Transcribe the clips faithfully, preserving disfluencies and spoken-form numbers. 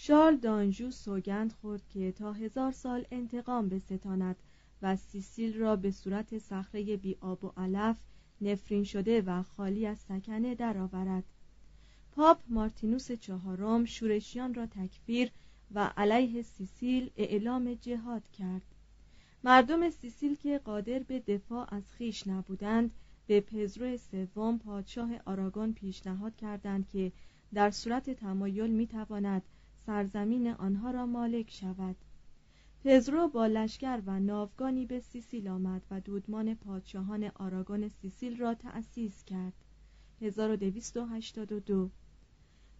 شارل دانجو سوگند خورد که تا هزار سال انتقام بستاند و سیسیل را به صورت صخره بی آب و علف نفرین شده و خالی از سکنه درآورد. پاپ مارتینوس چهارم شورشیان را تکفیر و علیه سیسیل اعلام جهاد کرد. مردم سیسیل که قادر به دفاع از خویش نبودند به پدرو سوم پادشاه آراگون پیشنهاد کردند که در صورت تمایل میتواند سرزمین آنها را مالک شود. پدرو با لشکر و ناوگانی به سیسیل آمد و دودمان پادشاهان آراگون سیسیل را تأسیس کرد. هزار و دویست و هشتاد و دو.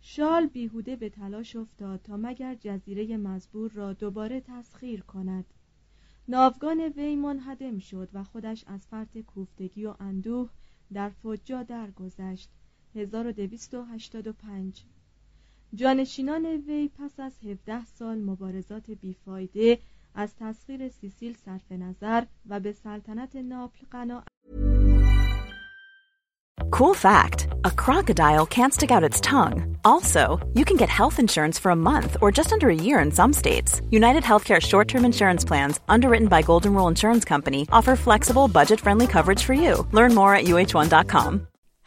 شارل بیهوده به تلاش افتاد تا مگر جزیره مزبور را دوباره تسخیر کند. ناوگان وی منهدم شد و خودش از فرط کوفتگی و اندوه در فجا درگذشت. هزار و دویست و هشتاد و پنج. جانشینان وی پس از هفده سال مبارزات بیفایده از تسخیر سیسیل صرف نظر و به سلطنت ناپل قناعت. Cool fact, a crocodile can't stick out its tongue. Also, you can get health insurance for a month or just under a year in some states. United Healthcare short-term insurance plans, underwritten by Golden Rule Insurance Company, offer flexible, budget-friendly coverage for you. Learn more at U H one dot com.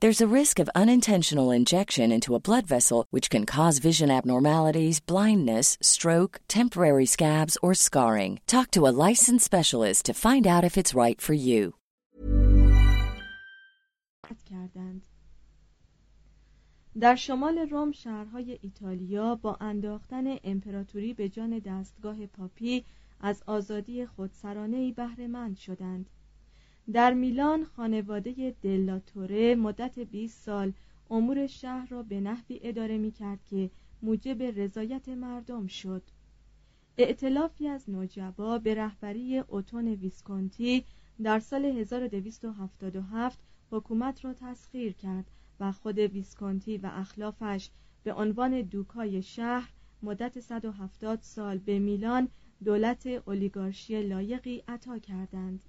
There's a risk of unintentional injection into a blood vessel, which can cause vision abnormalities, blindness, stroke, temporary scabs, or scarring. Talk to a licensed specialist to find out if it's right for you. در شمال روم شهرهای ایتالیا با انداختن امپراتوری به جان دستگاه پاپی از آزادی خودسرانه‌ای بهره‌مند شدند. در میلان خانواده دلاتوره مدت بیست سال امور شهر را به نحوی اداره می‌کرد که موجب رضایت مردم شد. ائتلافی از نوجبا به رهبری اوتون ویسکونتی در سال هزار و دویست و هفتاد و هفت حکومت را تسخیر کرد و خود ویسکونتی و اخلافش به عنوان دوکای شهر مدت صد و هفتاد سال به میلان دولت اولیگارشی لایقی عطا کردند.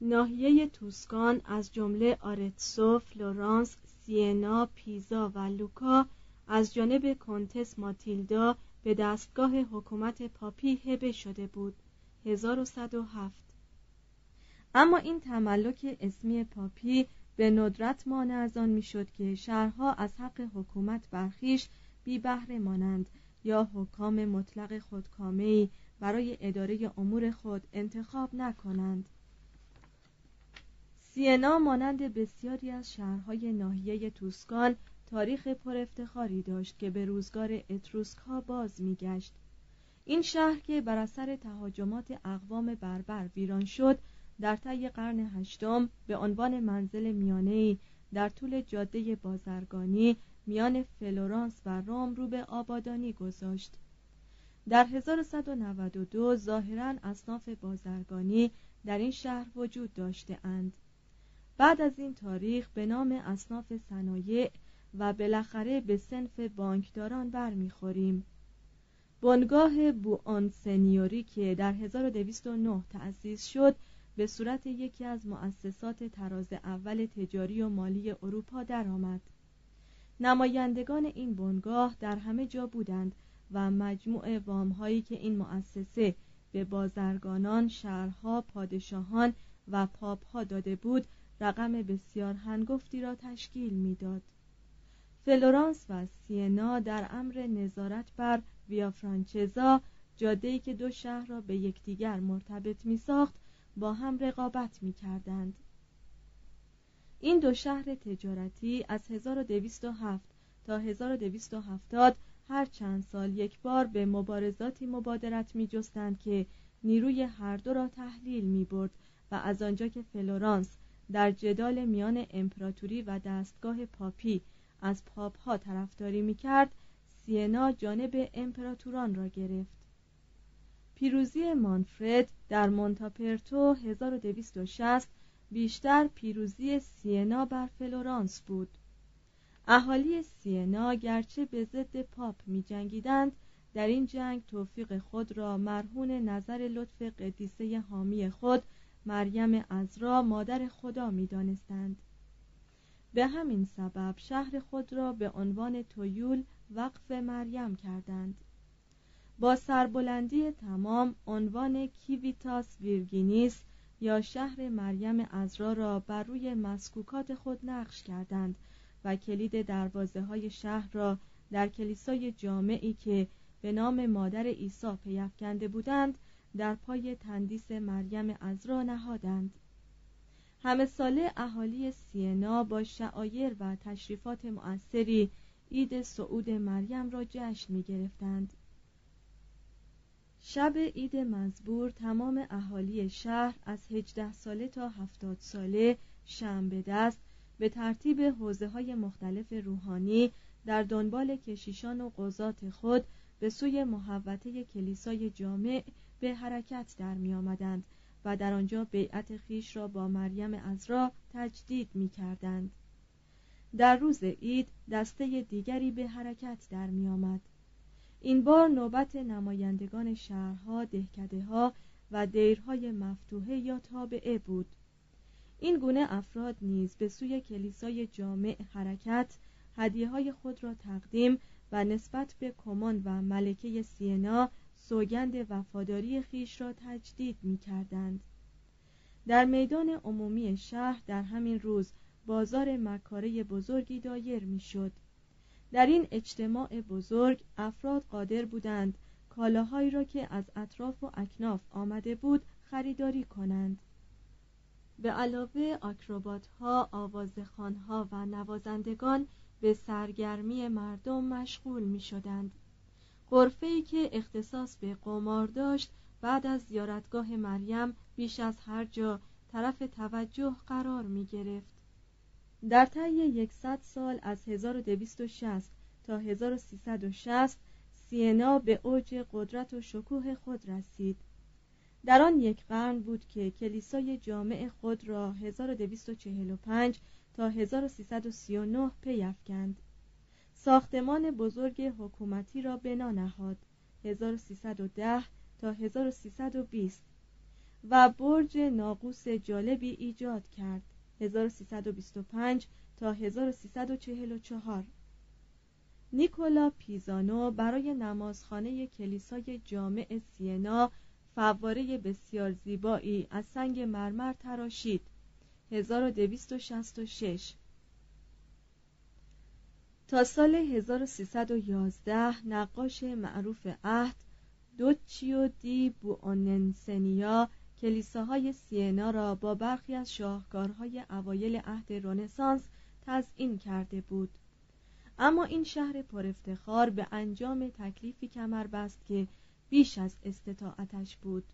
ناحیه توسکان از جمله آرتسو، فلورانس، سینا، پیزا و لوکا از جانب کنتس ماتیلدا به دستگاه حکومت پاپی هبه شده بود. هزار و صد و هفت. اما این تملک اسمی پاپی به ندرت مانع از آن میشد که شهرها از حق حکومت برخیش بی بهره مانند یا حکام مطلق خودکامه‌ای برای اداره امور خود انتخاب نکنند. سینا مانند بسیاری از شهرهای ناحیه توسکان تاریخ پر افتخاری داشت که به روزگار اتروسک‌ها باز می‌گشت. این شهر که بر اثر تهاجمات اقوام بربر ویران شد، در طی قرن هشتم به عنوان منزل میانه‌ای در طول جاده بازرگانی میان فلورانس و روم رو به آبادانی گذاشت. در هزار و صد و نود و دو ظاهراً اصناف بازرگانی در این شهر وجود داشته اند. بعد از این تاریخ به نام اصناف صنایع و بالاخره به صنف بانکداران برمیخوریم. بنگاه بوآن سنیوری که در هزار و دویست و نه تأسیس شد، به صورت یکی از مؤسسات طراز اول تجاری و مالی اروپا درآمد. نمایندگان این بنگاه در همه جا بودند و مجموع وام‌هایی که این مؤسسه به بازرگانان، شهرها، پادشاهان و پاپ‌ها داده بود، رقم بسیار هنگفتی را تشکیل می‌داد. فلورانس و سینا در امر نظارت بر ویا فرانچزا، جاده‌ای که دو شهر را به یکدیگر مرتبط می‌ساخت، با هم رقابت می‌کردند. این دو شهر تجارتی از هزار و دویست و هفت تا هزار و دویست و هفتاد هر چند سال یک بار به مبارزاتی مبادرت می‌جستند که نیروی هر دو را تحلیل می‌برد و از آنجا که فلورانس در جدال میان امپراتوری و دستگاه پاپی از پاپ‌ها طرفداری می‌کرد، سینا جانب امپراتوران را گرفت. پیروزی مانفرد در مونتاپرتو هزار و دویست و شصت بیشتر پیروزی سینا بر فلورانس بود. اهالی سینا گرچه به ضد پاپ می‌جنگیدند، در این جنگ توفیق خود را مرهون نظر لطف قدیسه حامی خود مریم عذرا مادر خدا می‌دانستند. به همین سبب شهر خود را به عنوان تویول وقف مریم کردند. با سربلندی تمام عنوان کیویتاس ویرگینیس یا شهر مریم عذرا را بر روی مسکوکات خود نقش کردند و کلید دروازه های شهر را در کلیسای جامعی که به نام مادر عیسی پیفکنده بودند در پای تندیس مریم عذرا نهادند. همه ساله اهالی سینا با شعایر و تشریفات مؤثری عید صعود مریم را جشن می گرفتند. شب عید مزبور تمام اهالی شهر از هجده ساله تا هفتاد ساله شمع به دست به ترتیب حوزه‌های مختلف روحانی در دنبال کشیشان و قضات خود به سوی محوطه کلیسای جامع به حرکت در می آمدند و در آنجا بیعت خیش را با مریم عذرا تجدید می کردند. در روز عید دسته دیگری به حرکت در می آمد. این بار نوبت نمایندگان شهرها، دهکده‌ها و دیرهای مفتوحه یا تابعه بود. این گونه افراد نیز به سوی کلیسای جامع حرکت، هدیه‌های خود را تقدیم و نسبت به کمان و ملکه سینا سوگند وفاداری خیش را تجدید می‌کردند. در میدان عمومی شهر در همین روز بازار مکاره بزرگی دایر می‌شد. در این اجتماع بزرگ افراد قادر بودند کالاهایی را که از اطراف و اکناف آمده بود خریداری کنند. به علاوه آکروبات‌ها، آوازخوان‌ها و نوازندگان به سرگرمی مردم مشغول می‌شدند. غرفه‌ای که اختصاص به قمار داشت بعد از زیارتگاه مریم بیش از هر جا طرف توجه قرار می‌گرفت. در طی صد سال از هزار و دویست و شصت تا هزار و سیصد و شصت سینا به اوج قدرت و شکوه خود رسید. در آن یک قرن بود که کلیسای جامع خود را هزار و دویست و چهل و پنج تا هزار و سیصد و سی و نه پی افکند. ساختمان بزرگ حکومتی را بنا نهاد هزار و سیصد و ده تا هزار و سیصد و بیست و برج ناقوس جالبی ایجاد کرد هزار و سیصد و بیست و پنج تا هزار و سیصد و چهل و چهار. نیکولا پیزانو برای نمازخانه کلیسای جامع سینا فواره بسیار زیبایی از سنگ مرمر تراشید. هزار و دویست و شصت و شش تا سال هزار و سیصد و یازده نقاش معروف عهد دوچیو دی بواننسنیا کلیساهای سینا را با برخی از شاهکارهای اوایل عهد رنسانس تزئین کرده بود. اما این شهر پرافتخار به انجام تکلیفی کمر بست که بیش از استطاعتش بود.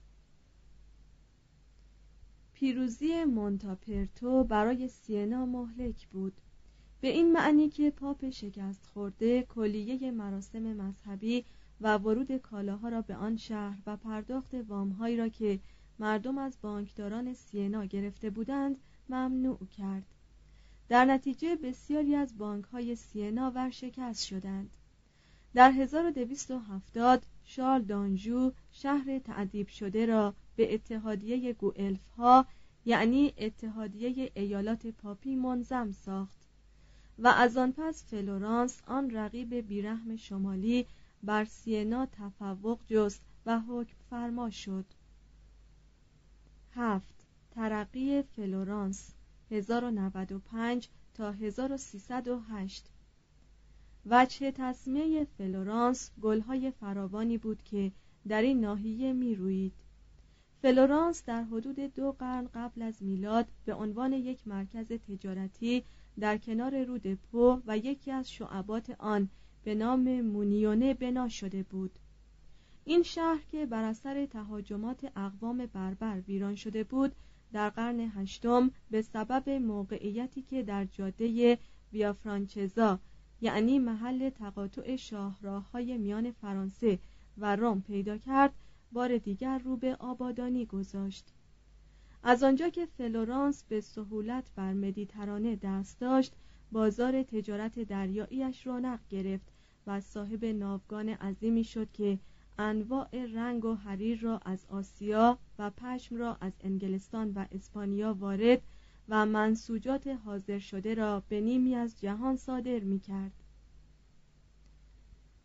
پیروزی مونتاپرتو برای سینا مهلک بود، به این معنی که پاپ شکست خورده کلیه مراسم مذهبی و ورود کالاها را به آن شهر و پرداخت وام‌هایی را که مردم از بانکداران سینا گرفته بودند ممنوع کرد. در نتیجه بسیاری از بانک‌های سینا ورشکست شدند. در هزار و دویست و هفتاد شارل دانجو شهر تعذیب شده را به اتحادیه گوئلف‌ها یعنی اتحادیه ایالات پاپی منضم ساخت و از آن پس فلورانس آن رقیب بیرحم شمالی بر سینا تفوق جست و حکم فرما شد. هفت ترقی فلورانس هزار و نود و پنج تا هزار و سیصد و هشت. وجه تسمیه فلورانس گل‌های فراوانی بود که در این ناحیه می‌روید. فلورانس در حدود دو قرن قبل از میلاد به عنوان یک مرکز تجارتی در کنار رود پو و یکی از شعبات آن به نام مونیونه بنا شده بود. این شهر که بر اثر تهاجمات اقوام بربر ویران شده بود، در قرن هشتم به سبب موقعیتی که در جاده ویا فرانچزا یعنی محل تقاطع شاهراه‌های میان فرانسه و روم پیدا کرد، بار دیگر رو به آبادانی گذاشت. از آنجا که فلورانس به سهولت بر مدیترانه دست داشت، بازار تجارت دریاییش رونق گرفت و صاحب ناوگان عظیمی شد که انواع رنگ و حریر را از آسیا و پشم را از انگلستان و اسپانیا وارد و منسوجات حاضر شده را به نیمی از جهان صادر می کرد.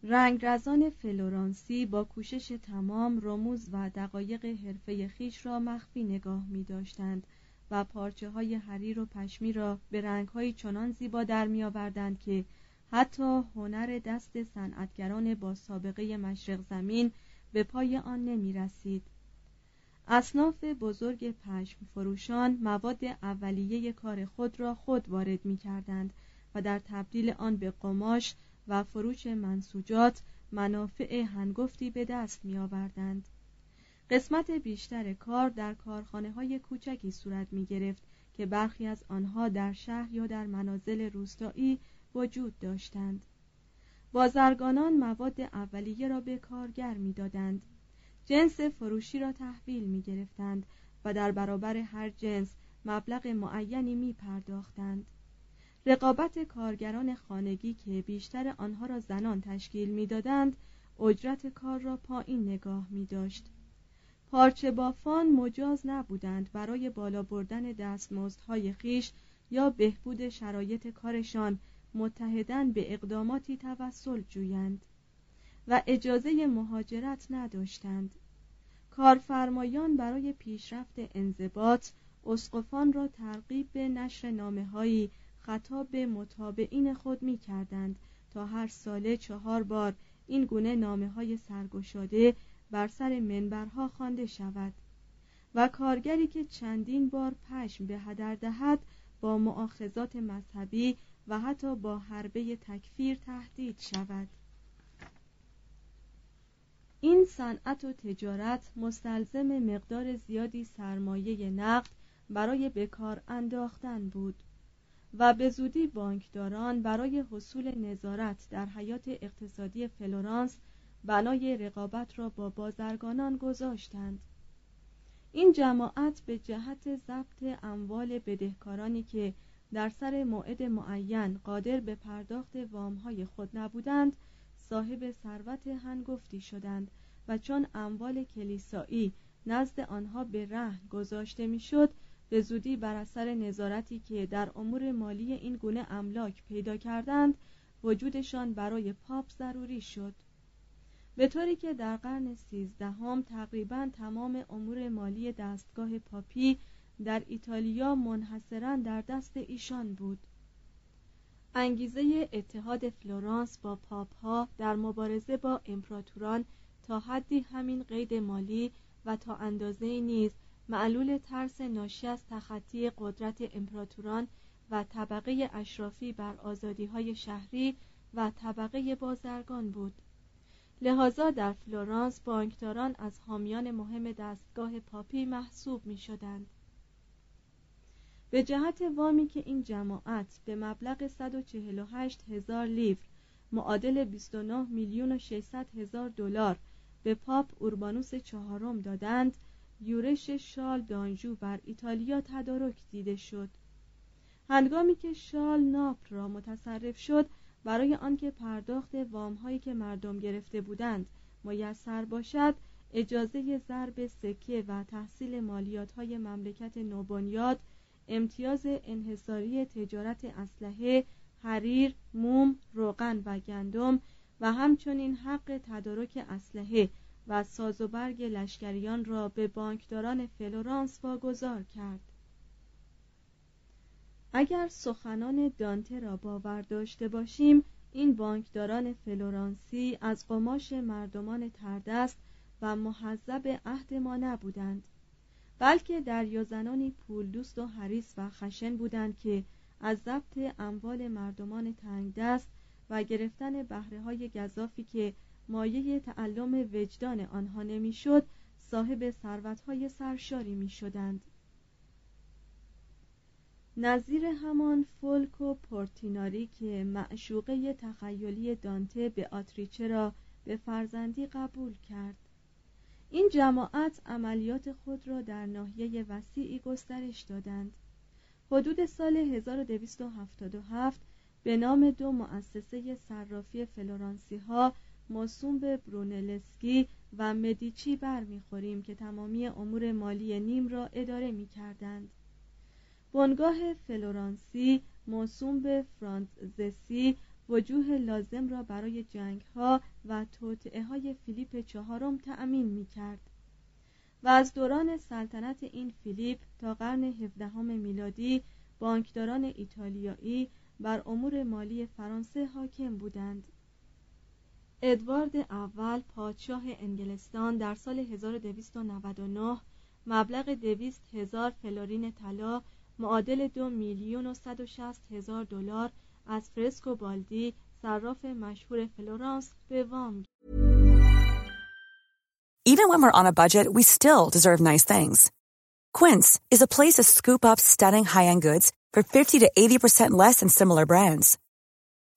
رنگ رزان فلورانسی با کوشش تمام رموز و دقایق حرفه خیش را مخفی نگاه می داشتند و پارچه های حریر و پشمی را به رنگ های چنان زیبا در می آوردند که حتی هنر دست صنعتگران با سابقه مشرق زمین به پای آن نمی رسید. اصناف بزرگ پشم فروشان مواد اولیه کار خود را خود وارد می کردند و در تبدیل آن به قماش و فروش منسوجات منافع هنگفتی به دست می آوردند. قسمت بیشتر کار در کارخانه های کوچکی صورت می گرفت که برخی از آنها در شهر یا در منازل روستایی وجود داشتند. بازرگانان مواد اولیه را به کارگر می دادند. جنس فروشی را تحویل می گرفتند و در برابر هر جنس مبلغ معینی می پرداختند. رقابت کارگران خانگی که بیشتر آنها را زنان تشکیل می دادند، اجرت کار را پایین نگاه می داشت. پارچه بافان مجاز نبودند برای بالا بردن دستمزدهای خیش یا بهبود شرایط کارشان متحداً به اقداماتی توسل جویند و اجازه مهاجرت نداشتند. کارفرمایان برای پیشرفت انضباط اسقفان را ترغیب به نشر نامه‌هایی خطاب به متابعین خود می‌کردند تا هر ساله چهار بار این گونه نامه‌های سرگشاده بر سر منبرها خوانده شود و کارگری که چندین بار پشم به هدر دهد با مؤاخذات مذهبی و حتی با حربه تکفیر تهدید شود. این صنعت و تجارت مستلزم مقدار زیادی سرمایه نقد برای بکار انداختن بود و به زودی بانکداران برای حصول نظارت در حیات اقتصادی فلورانس بنای رقابت را با بازرگانان گذاشتند. این جماعت به جهت ضبط اموال بدهکارانی که در سر موعد معین قادر به پرداخت وام‌های خود نبودند، صاحب ثروت هنگفتی شدند و چون اموال کلیسایی نزد آنها به رهن گذاشته می‌شد، به زودی بر اثر نظارتی که در امور مالی این گونه املاک پیدا کردند، وجودشان برای پاپ ضروری شد. به طوری که در قرن سیزدهم تقریباً تمام امور مالی دستگاه پاپی در ایتالیا منحصراً در دست ایشان بود. انگیزه اتحاد فلورانس با پاپ‌ها در مبارزه با امپراتوران تا حدی همین قید مالی و تا اندازه‌ای نیز معلول ترس ناشی از تخطی قدرت امپراتوران و طبقه اشرافی بر آزادی‌های شهری و طبقه بازرگان بود. لحاظا در فلورانس بانکداران از حامیان مهم دستگاه پاپی محسوب می‌شدند. به جهت وامی که این جماعت به مبلغ صد و چهل و هشت هزار لیفر معادل بیست و نه میلیون و ششصد هزار دلار به پاپ اوربانوس چهارم دادند، یورش شارل دانجو بر ایتالیا تدارک دیده شد. هنگامی که شارل ناپل را متصرف شد، برای آنکه پرداخت وام‌هایی که مردم گرفته بودند میسر باشد، اجازه ضرب سکه و تحصیل مالیات‌های مملکت نوبنیاد، امتیاز انحصاری تجارت اسلحه، حریر، موم، روغن و گندم و همچنین حق تدارک اسلحه و ساز و برگ لشکریان را به بانکداران فلورانس واگذار کرد. اگر سخنان دانته را باور داشته باشیم، این بانکداران فلورانسی از قماش مردمان تردست و مهذب عهد ما نبودند، بلکه دریازنانی پول دوست و حریص و خشن بودند که از ضبط اموال مردمان تنگدست و گرفتن بهره‌های گزافی که مایه تعلم وجدان آنها نمی‌شد، صاحب ثروت‌های سرشاری می‌شدند. نظیر همان فولکو پورتیناری که معشوقه تخیلی دانته به آتریچه را به فرزندی قبول کرد. این جماعت عملیات خود را در ناحیه وسیعی گسترش دادند. حدود سال هزار و دویست و هفتاد و هفت به نام دو مؤسسه صرافی فلورانسی‌ها موسوم به برونلسکی و مدیچی برمیخوریم که تمامی امور مالی نیم را اداره می‌کردند. بنگاه فلورانسی موسوم به فرانتزسی وجوه لازم را برای جنگ‌ها و توطئه‌های فیلیپ چهارم تأمین می‌کرد و از دوران سلطنت این فیلیپ تا قرن هفدهم میلادی بانکداران ایتالیایی بر امور مالی فرانسه حاکم بودند. ادوارد اول پادشاه انگلستان در سال هزار و دویست و نود و نه مبلغ دویست هزار فلورین طلا معادل دو میلیون و صد و شصت هزار دلار از فرسکوبالدی صراف مشهور فلورانس به وام. Even when we're on a budget, we still deserve nice things. Quince is a place to scoop up stunning high-end goods for fifty to eighty percent less than similar brands.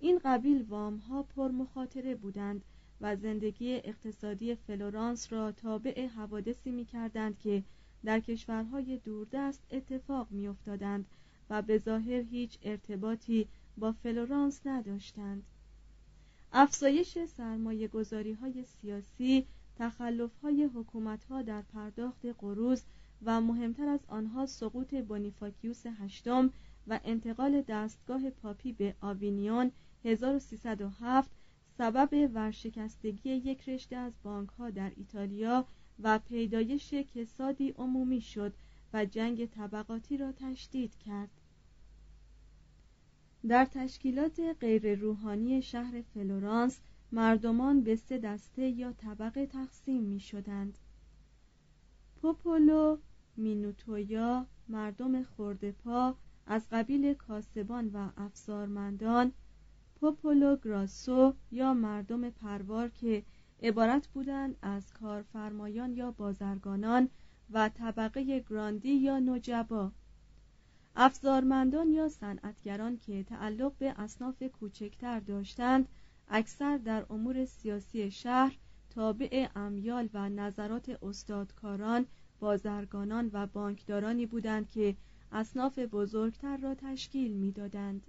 این قبیل وام‌ها پر مخاطره بودند و زندگی اقتصادی فلورانس را تابع حوادثی می‌کردند که در کشورهای دوردست اتفاق می‌افتادند و به ظاهر هیچ ارتباطی با فلورانس نداشتند. افزایش سرمایه‌گذاری‌های سیاسی، تخلف‌های حکومت‌ها در پرداخت قروض و مهمتر از آنها سقوط بونیفاکیوس هشتم و انتقال دستگاه پاپی به آوینیون هزار و سیصد و هفت سبب ورشکستگی یک رشته از بانک‌ها در ایتالیا و پیدایش کسادی عمومی شد و جنگ طبقاتی را تشدید کرد. در تشکیلات غیر روحانی شهر فلورانس مردمان به سه دسته یا طبقه تقسیم می شدند: پوپولو، مینوتویا، مردم خرده‌پا از قبیل کاسبان و افسارمندان، پوپولو گراسو یا مردم پروار که عبارت بودند از کارفرمایان یا بازرگانان، و طبقه گراندی یا نجبا، افزارمندان یا صنعتگران که تعلق به اصناف کوچکتر داشتند، اکثر در امور سیاسی شهر تابع امیال و نظرات استادکاران، بازرگانان و بانکدارانی بودند که اصناف بزرگتر را تشکیل می‌دادند.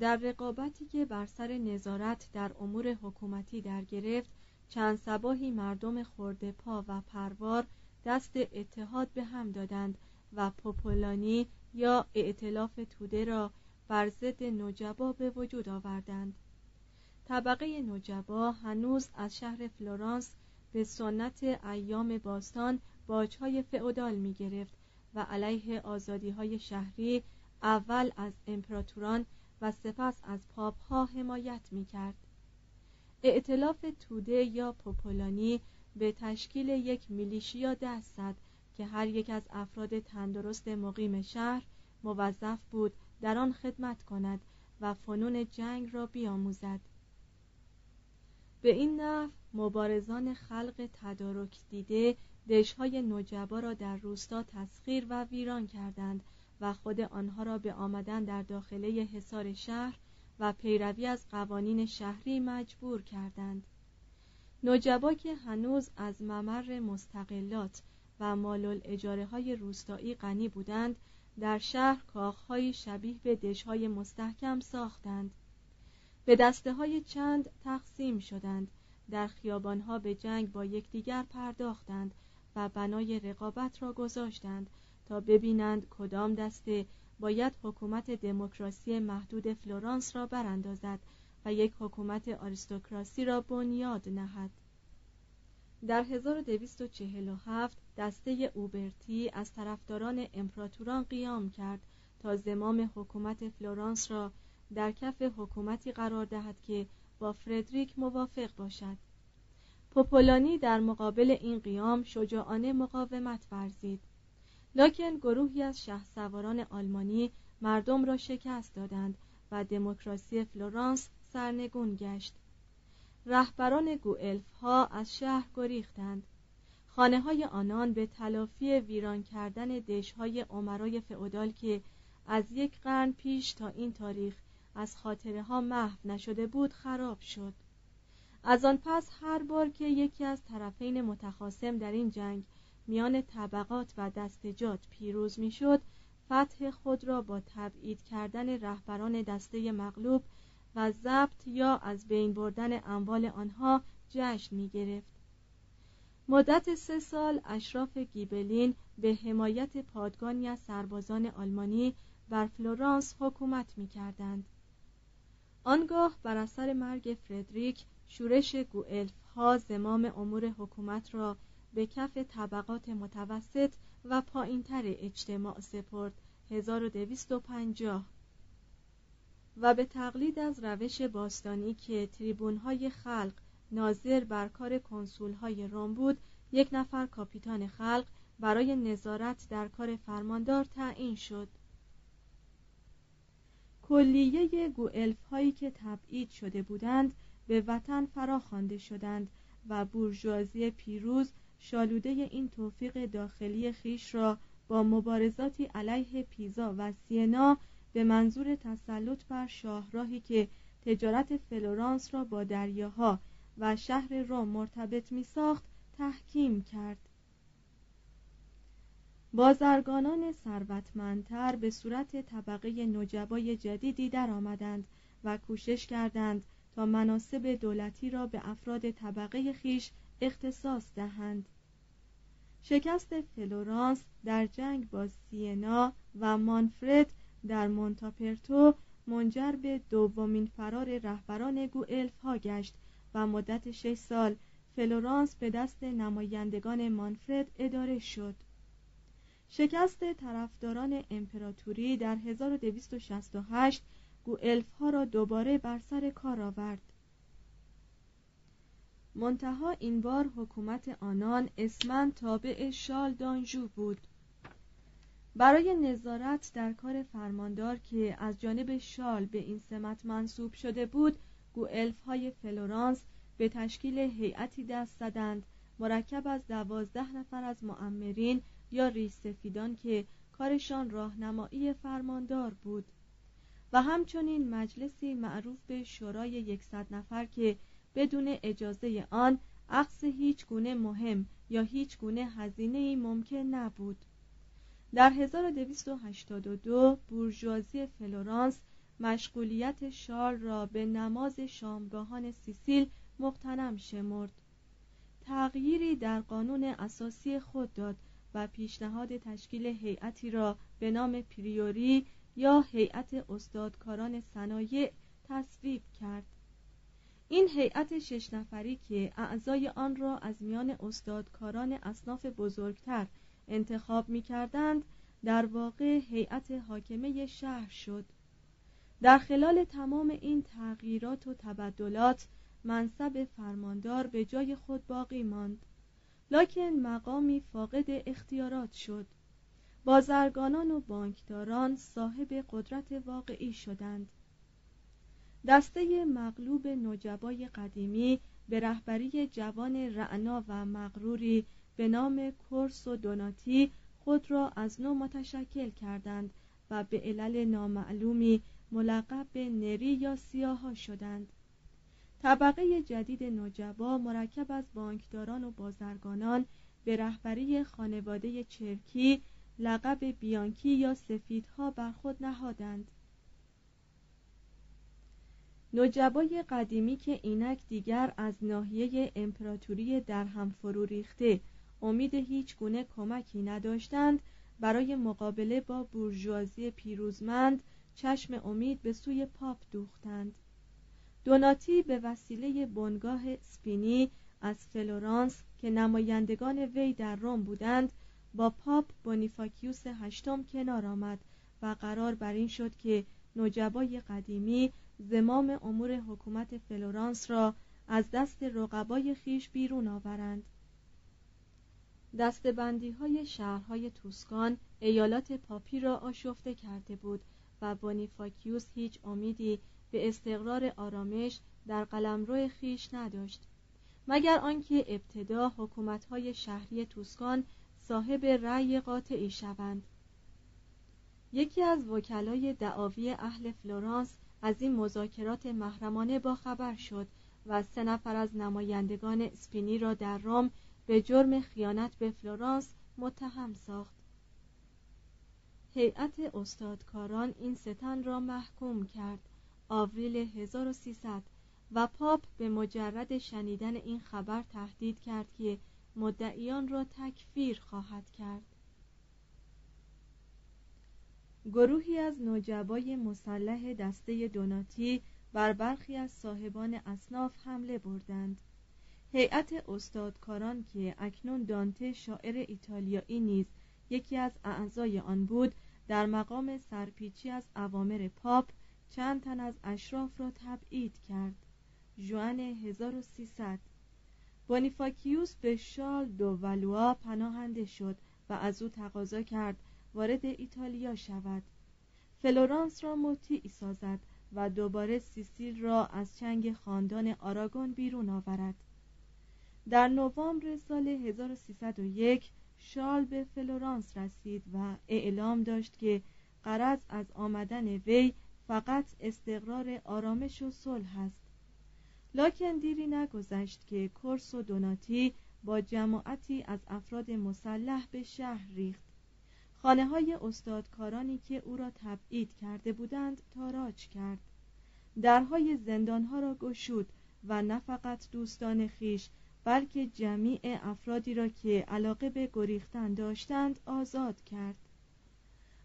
در رقابتی که بر سر نظارت در امور حکومتی در گرفت، چند صباحی مردم خرده‌پا و پروار دست اتحاد به هم دادند و پوپولانی یا ائتلاف توده را بر ضد نجبا به وجود آوردند. طبقه نجبا هنوز از شهر فلورانس به سنت ایام باستان باج‌های فئودال می‌گرفت و علیه آزادی‌های شهری اول از امپراتوران و سپس از پاپ‌ها حمایت می‌کرد. ائتلاف توده یا پوپولانی به تشکیل یک میلیشیا دست زد که هر یک از افراد تندرست مقیم شهر موظف بود در آن خدمت کند و فنون جنگ را بیاموزد. به این نحو مبارزان خلق تدارک دیده دژهای نجبا را در روستا تسخیر و ویران کردند و خود آنها را به آمدن در داخله حصار شهر و پیروی از قوانین شهری مجبور کردند. نجبا که هنوز از ممر مستقلات و مالول اجاره های روستایی غنی بودند، در شهر کاخهای شبیه به دژهای مستحکم ساختند. به دسته های چند تقسیم شدند، در خیابانها به جنگ با یکدیگر پرداختند و بنای رقابت را گذاشتند تا ببینند کدام دسته باید حکومت دموکراسی محدود فلورانس را براندازد و یک حکومت آریستوکراسی را بنیاد نهد. در هزار و دویست و چهل و هفت دسته اوبرتی از طرفداران امپراتوران قیام کرد تا زمام حکومت فلورانس را در کف حکومتی قرار دهد که با فردریک موافق باشد. پوپولانی در مقابل این قیام شجاعانه مقاومت ورزید، لکن گروهی از شهسواران آلمانی مردم را شکست دادند و دموکراسی فلورانس سرنگون گشت. رهبران گوئلف ها از شهر گریختند. خانه های آنان به تلافی ویران کردن دژهای عمرای فئودال که از یک قرن پیش تا این تاریخ از خاطره ها محو نشده بود خراب شد. از آن پس هر بار که یکی از طرفین متخاصم در این جنگ میان طبقات و دستجات پیروز می شد، فتح خود را با تبعید کردن رهبران دسته مغلوب و ضبط یا از بین بردن اموال آنها جشن می گرفت. مدت سه سال اشراف گیبلین به حمایت پادگانی از سربازان آلمانی بر فلورانس حکومت می کردند. آنگاه بر اثر مرگ فردریک، شورش گوئلف ها زمام امور حکومت را به کف طبقات متوسط و پایینتر اجتماع سپرد هزار و دویست و پنجاه و به تقلید از روش باستانی که تریبون‌های خلق ناظر بر کار کنسول‌های روم بود، یک نفر کاپیتان خلق برای نظارت در کار فرماندار تعیین شد. کلیه گوئلف‌هایی که تبعید شده بودند به وطن فراخوانده شدند و بورژوازی پیروز شالوده این توفیق داخلی خیش را با مبارزاتی علیه پیزا و سینا به منظور تسلط بر شاهراهی که تجارت فلورانس را با دریاها و شهر روم مرتبط می ساخت تحکیم کرد. بازرگانان ثروتمندتر به صورت طبقه نجبای جدیدی در آمدند و کوشش کردند تا مناصب دولتی را به افراد طبقه خیش اختصاص دهند. شکست فلورانس در جنگ با سینا و مانفرد در مونتاپرتو منجر به دومین فرار رهبران گوئلف ها گشت و مدت شش سال فلورانس به دست نمایندگان مانفرد اداره شد. شکست طرفداران امپراتوری در هزار و دویست و شصت و هشت گوئلف ها را دوباره بر سر کار آورد. منتها این بار حکومت آنان اسمن تابع شال دانجو بود. برای نظارت در کار فرماندار که از جانب شال به این سمت منصوب شده بود، گوئلف های فلورانس به تشکیل هیئتی دست زدند مرکب از دوازده نفر از مؤمرین یا ریسفیدان که کارشان راهنمایی فرماندار بود و همچنین مجلسی معروف به شورای یکصد نفر که بدون اجازه آن اخذ هیچ گونه مهم یا هیچ گونه هزینه‌ای ممکن نبود. در هزار و دویست و هشتاد و دو بورژوازی فلورانس مشغولیت شارل را به نماز شامگاهان سیسیل مغتنم شمرد. تغییری در قانون اساسی خود داد و پیشنهاد تشکیل هیئتی را به نام پریوری یا هیئت استادکاران صنایع تصویب کرد. این هیئت شش نفری که اعضای آن را از میان استادکاران اصناف بزرگتر انتخاب می‌کردند، در واقع هیئت حاکمه شهر شد. در خلال تمام این تغییرات و تبدلات منصب فرماندار به جای خود باقی ماند، لکن مقامی فاقد اختیارات شد. بازرگانان و بانکداران صاحب قدرت واقعی شدند. دسته مغلوب نجبای قدیمی به رهبری جوان رعنا و مغروری به نام کورس و دوناتی خود را از نو متشکل کردند و به علل نامعلومی ملقب به نری یا سیاها شدند. طبقه جدید نجبا مرکب از بانکداران و بازرگانان به رهبری خانواده چرکی لقب بیانکی یا سفیدها بر خود نهادند. نجبای قدیمی که اینک دیگر از ناحیه امپراتوری در هم فرو ریخته امید هیچ گونه کمکی نداشتند، برای مقابله با بورژوازی پیروزمند چشم امید به سوی پاپ دوختند. دوناتی به وسیله بنگاه سپینی از فلورانس که نمایندگان وی در روم بودند با پاپ بونیفاکیوس هشتم کنار آمد و قرار بر این شد که نجبای قدیمی زمام امور حکومت فلورانس را از دست رقبای خیش بیرون آورند. دستبندی‌های شهرهای توسکان ایالات پاپی را آشفته کرده بود و بونیفاکیوس هیچ امیدی به استقرار آرامش در قلمرو خیش نداشت، مگر آنکه ابتدا حکومت‌های شهری توسکان صاحب رأی قاطعی شوند. یکی از وکلای دعاوی اهل فلورانس از این مذاکرات محرمانه باخبر شد و سه نفر از نمایندگان اسپینی را در روم به جرم خیانت به فلورانس متهم ساخت. هیئت استادکاران این ستن را محکوم کرد. آوریل هزار و سیصد و پاپ به مجرد شنیدن این خبر تهدید کرد که مدعیان را تکفیر خواهد کرد. گروهی از نجبای مسلح دسته دوناتی بر برخی از صاحبان اصناف حمله بردند. هیئت استادکاران که اکنون دانته شاعر ایتالیایی نیز یکی از اعضای آن بود، در مقام سرپیچی از اوامر پاپ چند تن از اشراف را تبعید کرد. ژوئن هزار و سیصد بونیفاکیوس به شارل دو ولوا پناهنده شد و از او تقاضا کرد وارد ایتالیا شود، فلورانس را مطیع سازد و دوباره سیسیل را از چنگ خاندان آراگون بیرون آورد. در نوامبر سال هزار و سیصد و یک شارل به فلورانس رسید و اعلام داشت که غرض از آمدن وی فقط استقرار آرامش و صلح است. لکن دیری نگذشت که کورس و دوناتی با جماعتی از افراد مسلح به شهر ریخت. خانه های استادکارانی که او را تبعید کرده بودند تاراج کرد، درهای زندانها را گشود و نه فقط دوستان خیش بلکه جمیع افرادی را که علاقه به گریختن داشتند آزاد کرد.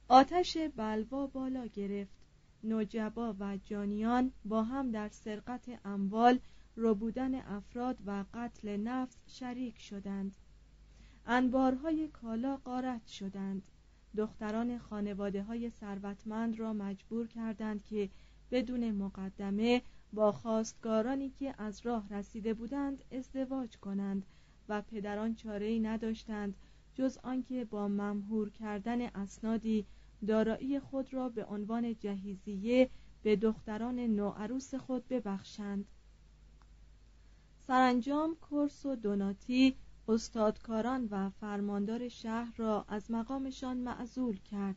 آتش بلوا بالا گرفت. نوجبا و جانیان با هم در سرقت اموال، ربودن افراد و قتل نفس شریک شدند. انبارهای کالا غارت شدند. دختران خانواده‌های ثروتمند را مجبور کردند که بدون مقدمه با خواستگارانی که از راه رسیده بودند ازدواج کنند و پدران چاره‌ای نداشتند جز آنکه با ممهور کردن اسنادی دارایی خود را به عنوان جهیزیه به دختران نوعروس خود ببخشند. سرانجام کورس و دوناتی استادکاران و فرماندار شهر را از مقامشان معزول کرد.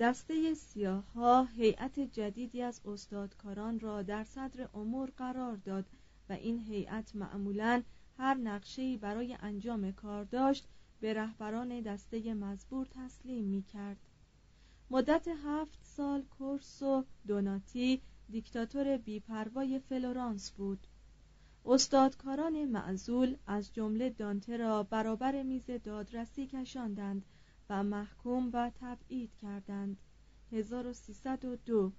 دسته سیاه ها هیئت جدیدی از استادکاران را در صدر امور قرار داد و این هیئت معمولاً هر نقشه‌ای برای انجام کار داشت به رهبران دسته مزبور تسلیم می کرد. مدت هفت سال کورسو دوناتی دیکتاتور بیپروای فلورانس بود. استادکاران معزول از جمله دانته را برابر میز دادرسی کشاندند و محکوم و تبعید کردند. هزار و سیصد و دو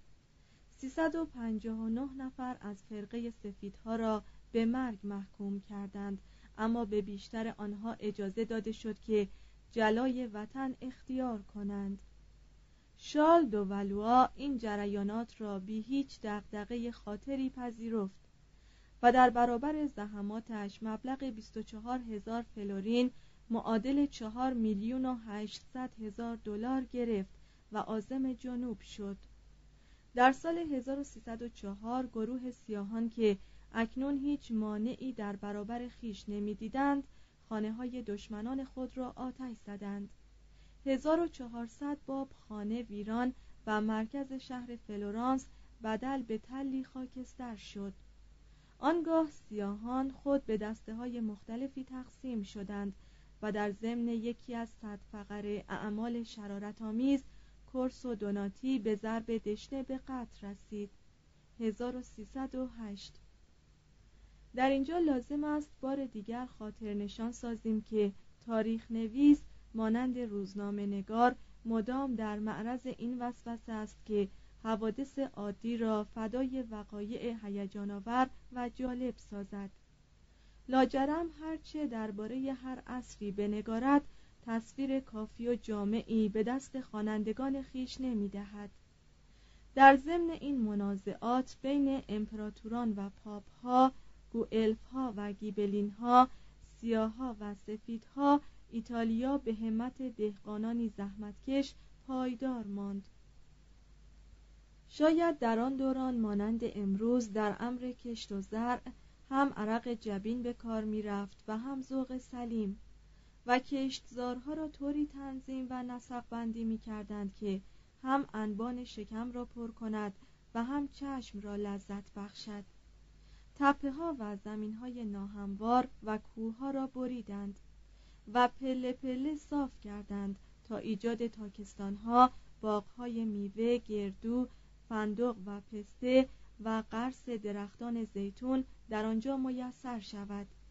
سیصد و پنجاه و نه نفر از فرقه سفیدها را به مرگ محکوم کردند، اما به بیشتر آنها اجازه داده شد که جلای وطن اختیار کنند. شارل دو ولوا این جریانات را بی هیچ دغدغه خاطری پذیرفت و در برابر زحماتش مبلغ بیست و چهار هزار فلورین معادل چهار میلیون و هشتصد هزار دلار گرفت و عازم جنوب شد. در سال هزار و سیصد و چهار گروه سیاهان که اکنون هیچ مانعی در برابر خیش نمی‌دیدند، خانه‌های دشمنان خود را آتش زدند. هزار و چهارصد باب خانه ویران و مرکز شهر فلورانس بدل به تلی خاکستر شد. آنگاه سیاهان خود به دسته‌های مختلفی تقسیم شدند و در ضمن یکی از صد فقره اعمال شرارت‌آمیز کورسو دوناتی به ضرب دشنه به قتل رسید. هزار و سیصد و هشت در اینجا لازم است بار دیگر خاطر نشان سازیم که تاریخ نویس مانند روزنامه نگار مدام در معرض این وسوسه است که حوادث عادی را فدای وقایع هیجان‌آور و جالب سازد. لاجرم هرچه درباره هر عصری بنگارد تصویر کافی و جامعی به دست خوانندگان خیش نمی‌دهد. در ضمن این منازعات بین امپراتوران و پاپ‌ها، گوئلف‌ها و گیبلین‌ها، سیاه‌ها و سفیدها، ایتالیا به همت دهقانانی زحمتکش پایدار ماند. شاید در آن دوران مانند امروز در امر کشت و زرع هم عرق جبین به کار می رفت و هم ذوق سلیم و کشتزارها را طوری تنظیم و نسق بندی می کردند که هم انبان شکم را پر کند و هم چشم را لذت بخشد. تپه ها و زمین های ناهموار و کوه ها را بریدند و پله پله صاف کردند تا ایجاد تاکستان ها، باغ های میوه، گردو، فندق و پسته و قرص درختان زیتون در آنجا میسر شود.